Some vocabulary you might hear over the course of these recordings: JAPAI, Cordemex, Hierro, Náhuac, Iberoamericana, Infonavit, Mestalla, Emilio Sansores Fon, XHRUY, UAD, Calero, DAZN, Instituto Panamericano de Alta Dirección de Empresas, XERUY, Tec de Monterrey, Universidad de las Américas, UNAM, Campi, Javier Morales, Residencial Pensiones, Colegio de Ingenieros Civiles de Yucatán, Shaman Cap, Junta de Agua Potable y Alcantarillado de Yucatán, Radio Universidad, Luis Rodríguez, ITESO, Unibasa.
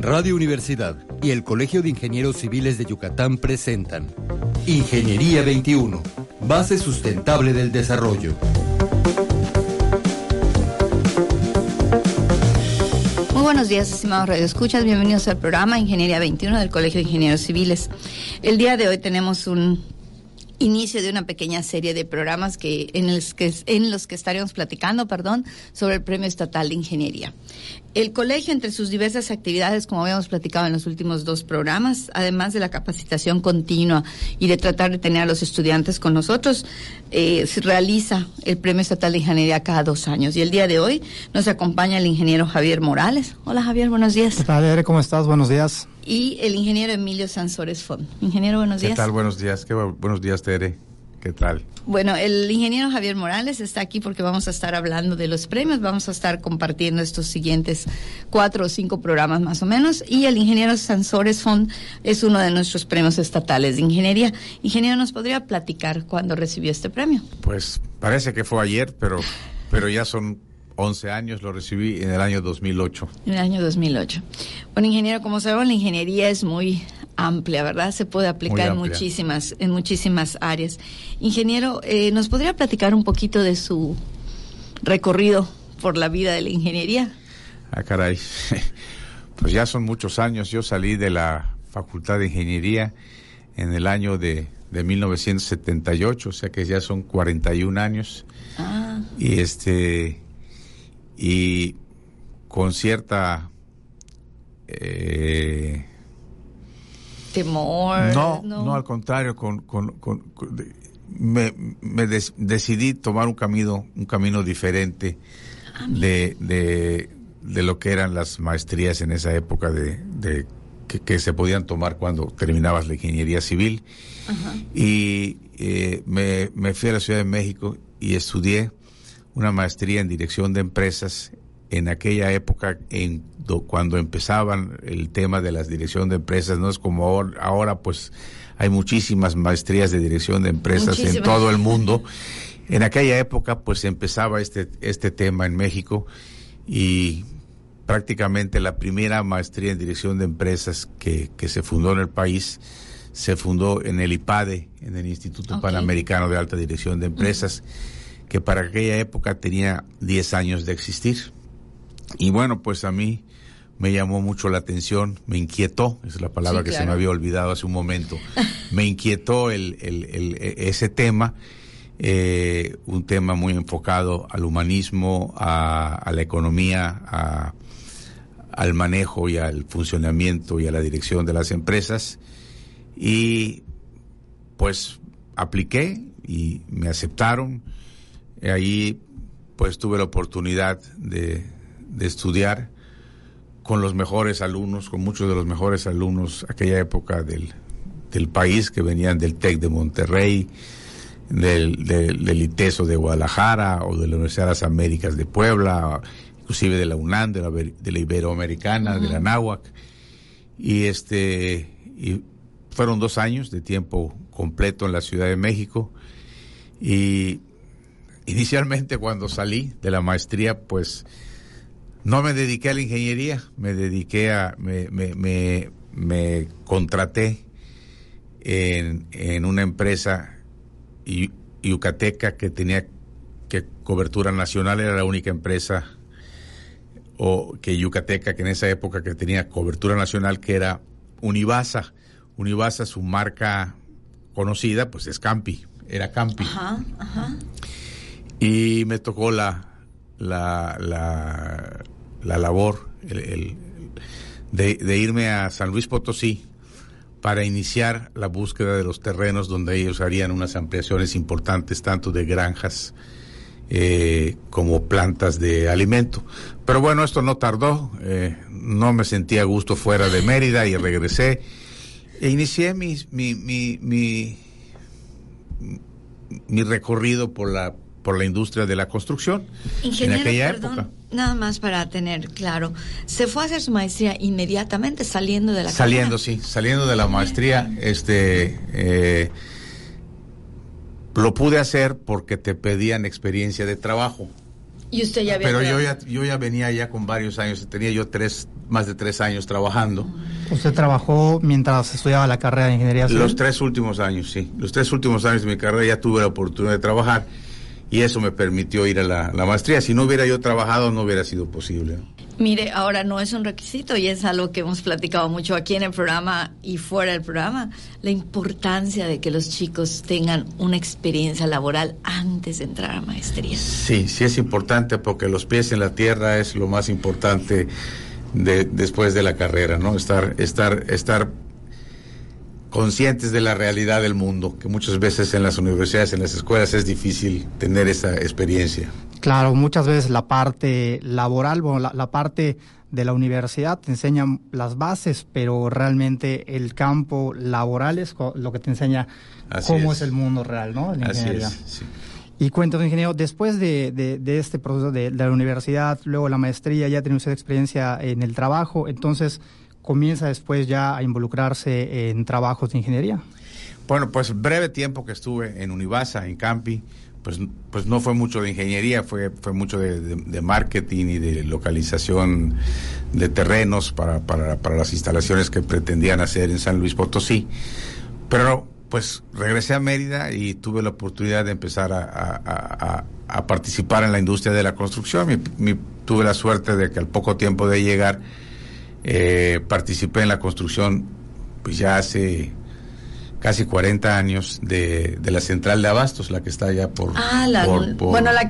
Radio Universidad y el Colegio de Ingenieros Civiles de Yucatán presentan Ingeniería 21, base sustentable del desarrollo. Muy buenos días, estimados radioescuchas, bienvenidos al programa Ingeniería 21 del Colegio de Ingenieros Civiles. El día de hoy tenemos un inicio de una pequeña serie de programas en los que estaremos platicando, sobre el Premio Estatal de Ingeniería. El colegio, entre sus diversas actividades, como habíamos platicado en los últimos dos programas, además de la capacitación continua y de tratar de tener a los estudiantes con nosotros, se realiza el Premio Estatal de Ingeniería cada 2 años. Y el día de hoy nos acompaña el ingeniero Javier Morales. Hola, Javier, buenos días. ¿Qué tal, Adere? ¿Cómo estás? Buenos días. Y el ingeniero Emilio Sansores Fon. Ingeniero, buenos días. ¿Qué tal? Buenos días. Buenos días, Tere. ¿Qué tal? Bueno, el ingeniero Javier Morales está aquí porque vamos a estar hablando de los premios, vamos a estar compartiendo estos siguientes 4 o 5 programas más o menos, y el ingeniero Sansores Fon es uno de nuestros premios estatales de ingeniería. Ingeniero, ¿nos podría platicar cuándo recibió este premio? Pues parece que fue ayer, pero ya son 11 años, lo recibí en el año 2008. En el año 2008. Bueno, ingeniero, como sabemos, la ingeniería es muy amplia, ¿verdad? Se puede aplicar en muchísimas áreas. Ingeniero, ¿nos podría platicar un poquito de su recorrido por la vida de la ingeniería? Ah, caray. Pues ya son muchos años. Yo salí de la Facultad de Ingeniería en el año de 1978, o sea que ya son 41 años. Ah. Y con cierta temor. No, al contrario, decidí tomar un camino diferente de lo que eran las maestrías en esa época que se podían tomar cuando terminabas la ingeniería civil. Uh-huh. Y me fui a la Ciudad de México y estudié una maestría en dirección de empresas en aquella época, cuando empezaban el tema de la dirección de empresas. No es como ahora, pues hay muchísimas maestrías de dirección de empresas en todo el mundo. En aquella época pues empezaba este tema en México, y prácticamente la primera maestría en dirección de empresas que se fundó en el país se fundó en el IPADE, en el Instituto Panamericano de Alta Dirección de Empresas, que para aquella época tenía 10 años de existir. Y bueno, pues a mí me llamó mucho la atención, me inquietó, es la palabra que se me había olvidado hace un momento, me inquietó ese tema, un tema muy enfocado al humanismo, a la economía, al manejo y al funcionamiento y a la dirección de las empresas. Y pues apliqué y me aceptaron. Ahí pues tuve la oportunidad de estudiar con los mejores alumnos, con muchos de los mejores alumnos aquella época del país, que venían del Tec de Monterrey, del ITESO de Guadalajara, o de la Universidad de las Américas de Puebla, inclusive de la UNAM, de la Iberoamericana, uh-huh, de la Náhuac. Y fueron 2 años de tiempo completo en la Ciudad de México. Y inicialmente, cuando salí de la maestría, pues no me dediqué a la ingeniería, me contraté en una empresa yucateca que tenía cobertura nacional. Era la única empresa yucateca que en esa época que tenía cobertura nacional, que era Unibasa. Unibasa, su marca conocida, pues es Campi, era Campi. Ajá, ajá. Y me tocó la labor de irme a San Luis Potosí para iniciar la búsqueda de los terrenos donde ellos harían unas ampliaciones importantes, tanto de granjas como plantas de alimento. Pero bueno, esto no tardó, no me sentía a gusto fuera de Mérida y regresé. E inicié mi recorrido por la industria de la construcción. Ingeniero, en aquella época. Nada más para tener claro, ¿se fue a hacer su maestría inmediatamente saliendo de la carrera? Saliendo de la maestría, lo pude hacer porque te pedían experiencia de trabajo. Y usted ya había Pero yo ya venía ya con varios años, tenía yo más de tres años trabajando. ¿Usted trabajó mientras estudiaba la carrera de Ingeniería Civil? Los tres últimos años, sí. Los tres últimos años de mi carrera ya tuve la oportunidad de trabajar y eso me permitió ir a la maestría. Si no hubiera yo trabajado, no hubiera sido posible. Mire, ahora no es un requisito y es algo que hemos platicado mucho aquí en el programa y fuera del programa, la importancia de que los chicos tengan una experiencia laboral antes de entrar a maestría. Sí, sí es importante porque los pies en la tierra es lo más importante después de la carrera, ¿no? Estar conscientes de la realidad del mundo, que muchas veces en las universidades, en las escuelas es difícil tener esa experiencia. Claro, muchas veces la parte laboral, bueno, la parte de la universidad te enseñan las bases, pero realmente el campo laboral es lo que te enseña cómo es el mundo real, ¿no? La ingeniería. Así es, sí. Y cuéntanos, ingeniero, después de este proceso de la universidad, luego la maestría, ya tiene usted experiencia en el trabajo, entonces comienza después ya a involucrarse en trabajos de ingeniería. Bueno, pues breve tiempo que estuve en Unibasa, en Campi, pues no fue mucho de ingeniería, fue mucho de marketing y de localización de terrenos para las instalaciones que pretendían hacer en San Luis Potosí. Pero pues regresé a Mérida y tuve la oportunidad de empezar a participar en la industria de la construcción. Tuve la suerte de que al poco tiempo de llegar participé en la construcción, pues ya hace casi 40 años de la central de abastos, la que está allá por la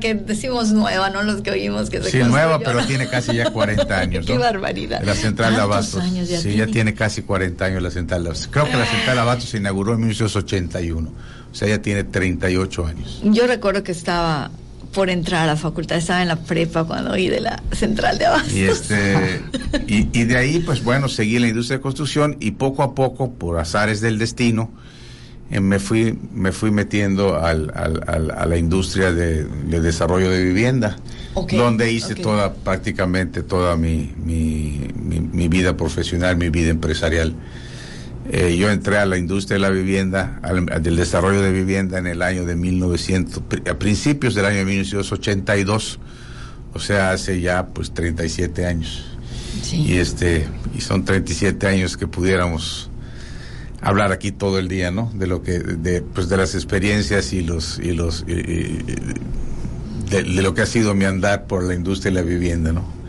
que decimos nueva, no los que oímos que se construyó. Sí, nueva, pero tiene casi ya 40 años. Qué barbaridad. La central de abastos. Ya tiene casi 40 años la central de abastos. Creo que la central de abastos se inauguró en 1981, o sea, ya tiene 38 años. Yo recuerdo que estaba por entrar a la facultad, estaba en la prepa cuando oí de la central de abastos. Y de ahí, pues bueno, seguí en la industria de construcción y poco a poco, por azares del destino, me fui metiendo a la industria de desarrollo de vivienda, donde hice prácticamente toda mi vida profesional, mi vida empresarial. Yo entré a la industria de la vivienda, del desarrollo de vivienda en el año de 1900, a principios del año de 1982, o sea, hace ya pues 37 años. Sí. Y son 37 años que pudiéramos hablar aquí todo el día, ¿no? De lo que de las experiencias y de lo que ha sido mi andar por la industria de la vivienda, ¿no?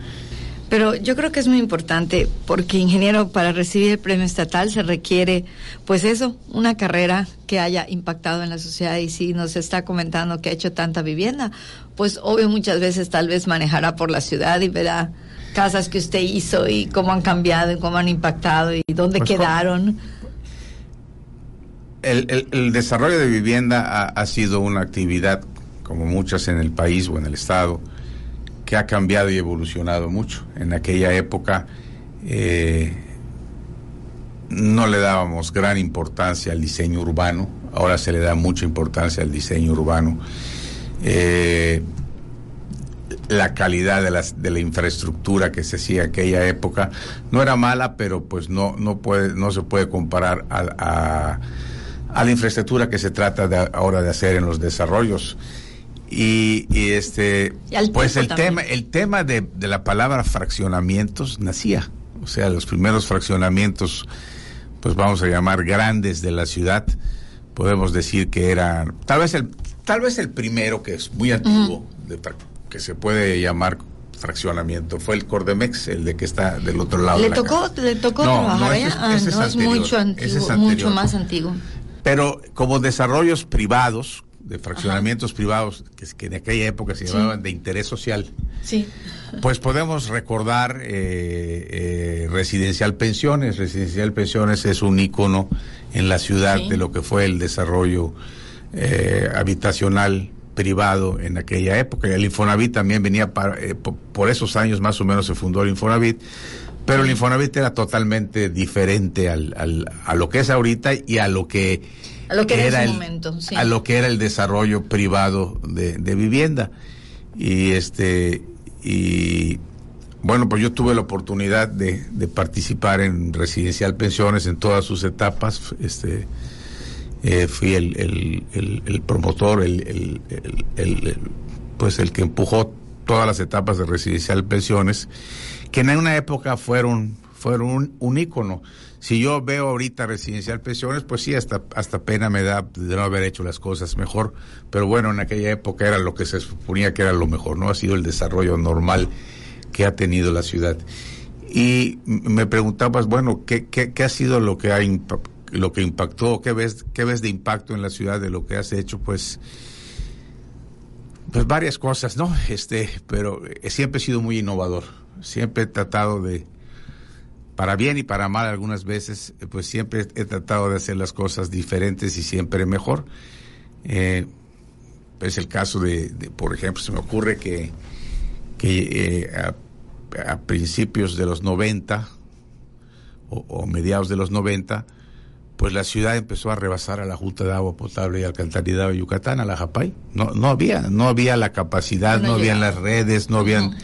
Pero yo creo que es muy importante porque, ingeniero, para recibir el premio estatal se requiere, pues eso, una carrera que haya impactado en la sociedad. Y si nos está comentando que ha hecho tanta vivienda, pues obvio muchas veces tal vez manejará por la ciudad y verá casas que usted hizo y cómo han cambiado y cómo han impactado y dónde quedaron. El desarrollo de vivienda ha sido una actividad, como muchas en el país o en el estado, que ha cambiado y evolucionado mucho. En aquella época no le dábamos gran importancia al diseño urbano, ahora se le da mucha importancia al diseño urbano. La calidad de la infraestructura que se hacía en aquella época no era mala, pero pues no se puede comparar a la infraestructura que se trata ahora de hacer en los desarrollos. Y pues el tema de la palabra fraccionamientos nacía, o sea, los primeros fraccionamientos, pues vamos a llamar grandes de la ciudad, podemos decir que era tal vez el primero, que es muy antiguo, que se puede llamar fraccionamiento, fue el Cordemex, el de que está del otro lado. ¿Le tocó trabajar allá? No, ese es mucho más antiguo. Pero como desarrollos privados, de fraccionamientos privados, que en aquella época se llamaban de interés social, pues podemos recordar Residencial Pensiones. Residencial Pensiones es un ícono en la ciudad de lo que fue el desarrollo habitacional privado en aquella época. El Infonavit también venía por esos años, más o menos se fundó el Infonavit, pero el Infonavit era totalmente diferente a lo que es ahorita y a lo que era el desarrollo privado de vivienda. Y bueno, pues yo tuve la oportunidad de participar en Residencial Pensiones en todas sus etapas. Fui el promotor, el que empujó todas las etapas de Residencial Pensiones, que en una época fueron un ícono. Si yo veo ahorita Residencial Pensiones, pues sí, hasta pena me da de no haber hecho las cosas mejor, pero bueno, en aquella época era lo que se suponía que era lo mejor, ¿no? Ha sido el desarrollo normal que ha tenido la ciudad. Y me preguntabas, bueno, ¿qué ha sido lo que impactó? ¿Qué ves de impacto en la ciudad de lo que has hecho? Pues varias cosas, ¿no? Pero siempre he sido muy innovador. Siempre he tratado de, para bien y para mal algunas veces, pues siempre he tratado de hacer las cosas diferentes y siempre mejor. Es el caso de, por ejemplo, se me ocurre que a principios de los 90 o mediados de los 90, pues la ciudad empezó a rebasar a la Junta de Agua Potable y Alcantarillado de Yucatán, a la JAPAI. No había la capacidad, no habían las redes, no habían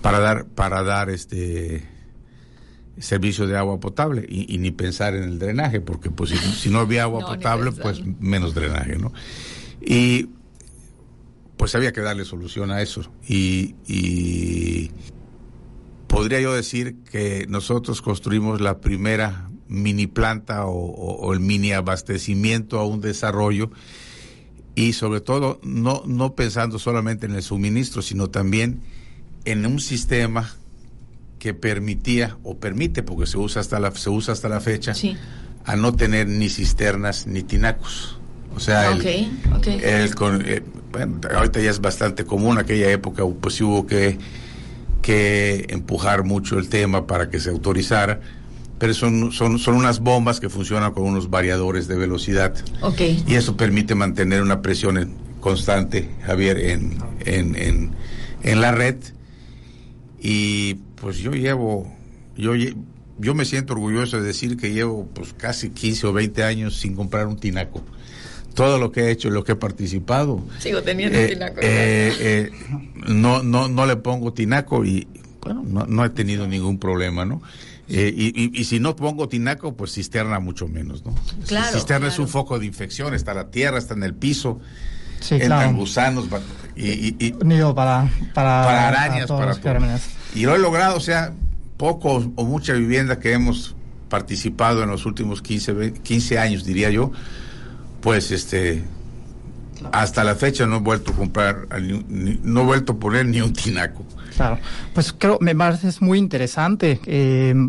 para dar servicio de agua potable y ni pensar en el drenaje, porque pues si no había agua potable, pues menos drenaje, ¿no? Y pues había que darle solución a eso y podría yo decir que nosotros construimos la primera mini planta o el mini abastecimiento a un desarrollo, y sobre todo no pensando solamente en el suministro, sino también en un sistema que permitía o permite, porque se usa hasta la fecha, sí, a no tener ni cisternas ni tinacos. O sea, ahorita ya es bastante común. En aquella época pues hubo que empujar mucho el tema para que se autorizara, pero son unas bombas que funcionan con unos variadores de velocidad. Okay. Y eso permite mantener una presión constante, Javier, en la red. Y pues yo me siento orgulloso de decir que llevo pues casi 15 o 20 años sin comprar un tinaco. Todo lo que he hecho, lo que he participado, sigo teniendo tinaco. No le pongo tinaco y bueno, no he tenido ningún problema, ¿no? Y si no pongo tinaco, pues cisterna mucho menos, ¿no? Claro, cisterna es un foco de infección, está la tierra, está en el piso, sí, entran gusanos y nido para arañas, para y lo he logrado, o sea, poco o mucha vivienda que hemos participado en los últimos 15 años, diría yo, pues claro, hasta la fecha no he vuelto a comprar, no he vuelto a poner ni un tinaco. Claro, pues creo, me parece es muy interesante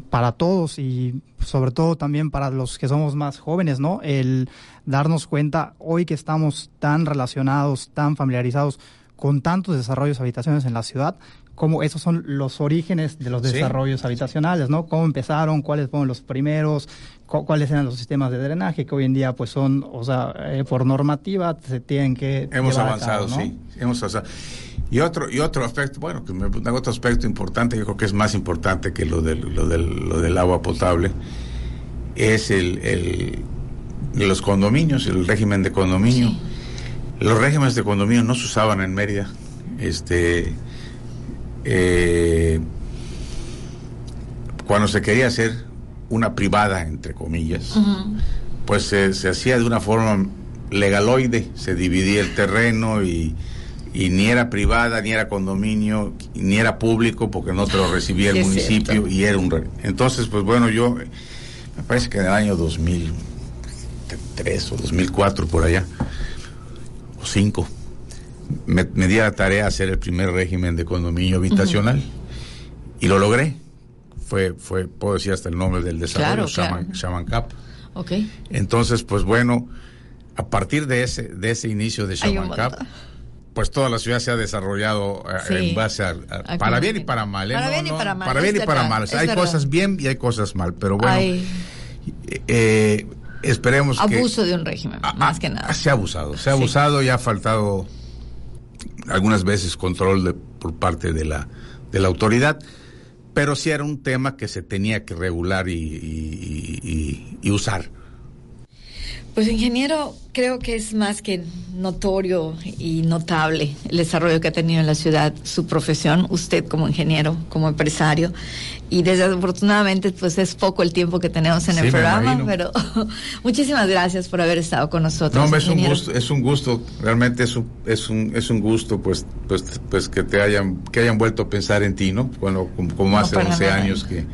para todos y sobre todo también para los que somos más jóvenes, ¿no? El darnos cuenta hoy que estamos tan relacionados, tan familiarizados con tantos desarrollos habitacionales en la ciudad, cómo esos son los orígenes de los desarrollos habitacionales, ¿no? Cómo empezaron, cuáles fueron los primeros, cuáles eran los sistemas de drenaje que hoy en día pues son, o sea, por normativa se tienen que hemos avanzado. Y otro aspecto, bueno, que me preguntan otro aspecto importante, yo creo que es más importante que lo del agua potable, es los condominios, el régimen de condominio. Sí. Los regímenes de condominio no se usaban en Mérida. Cuando se quería hacer una privada, entre comillas, uh-huh, pues se hacía de una forma legaloide, se dividía el terreno y ni era privada, ni era condominio, ni era público, porque no te lo recibía el municipio, cierto, y era entonces, pues bueno, yo, me parece que en el año 2003 o 2004, por allá, o 5, me di a la tarea de hacer el primer régimen de condominio habitacional, uh-huh, y lo logré. Fue, puedo decir hasta el nombre del desarrollo, Shaman Cap. Okay. Entonces, pues bueno, a partir de ese inicio de Shaman Cap, pues toda la ciudad se ha desarrollado en base a para bien y para mal. Para bien y para mal. O sea, hay cosas bien y hay cosas mal, pero bueno, esperemos que... Abuso de un régimen, más que nada. Se ha abusado y ha faltado algunas veces control por parte de la autoridad, pero sí era un tema que se tenía que regular y usar. Pues, ingeniero, creo que es más que notorio y notable el desarrollo que ha tenido en la ciudad su profesión, usted como ingeniero, como empresario, y desafortunadamente pues es poco el tiempo que tenemos en el programa, pero muchísimas gracias por haber estado con nosotros. No, es un gusto, realmente es un gusto pues que hayan vuelto a pensar en ti, ¿no? Bueno, como hace 11 años que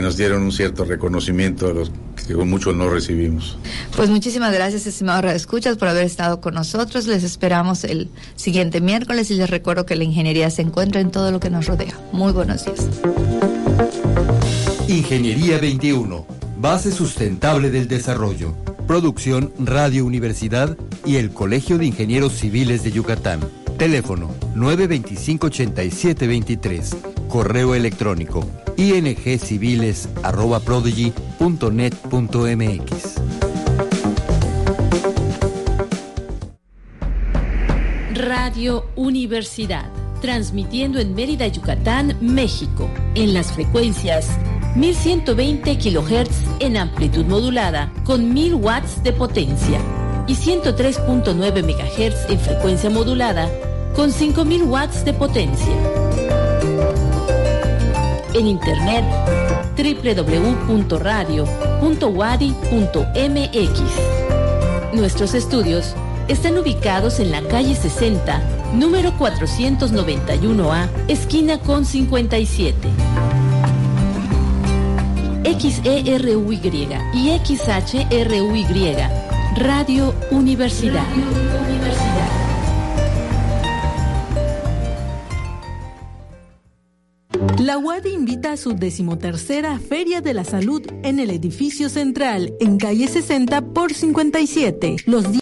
nos dieron un cierto reconocimiento a los que muchos no recibimos. Pues muchísimas gracias, estimados radioescuchas, por haber estado con nosotros. Les esperamos el siguiente miércoles y les recuerdo que la ingeniería se encuentra en todo lo que nos rodea. Muy buenos días. Ingeniería 21, base sustentable del desarrollo. Producción Radio Universidad y el Colegio de Ingenieros Civiles de Yucatán. Teléfono 925-8723. Correo electrónico ingciviles@prodigy.net.mx. Radio Universidad, transmitiendo en Mérida, Yucatán, México, en las frecuencias 1120 kHz en amplitud modulada con 1000 watts de potencia y 103.9 MHz en frecuencia modulada con 5000 watts de potencia. En internet, www.radio.uadi.mx. Nuestros estudios están ubicados en la calle 60, número 491A, esquina con 57. XERUY y XHRUY, Radio Universidad. La UAD invita a su 13ª Feria de la Salud en el edificio central, en calle 60 por 57. Los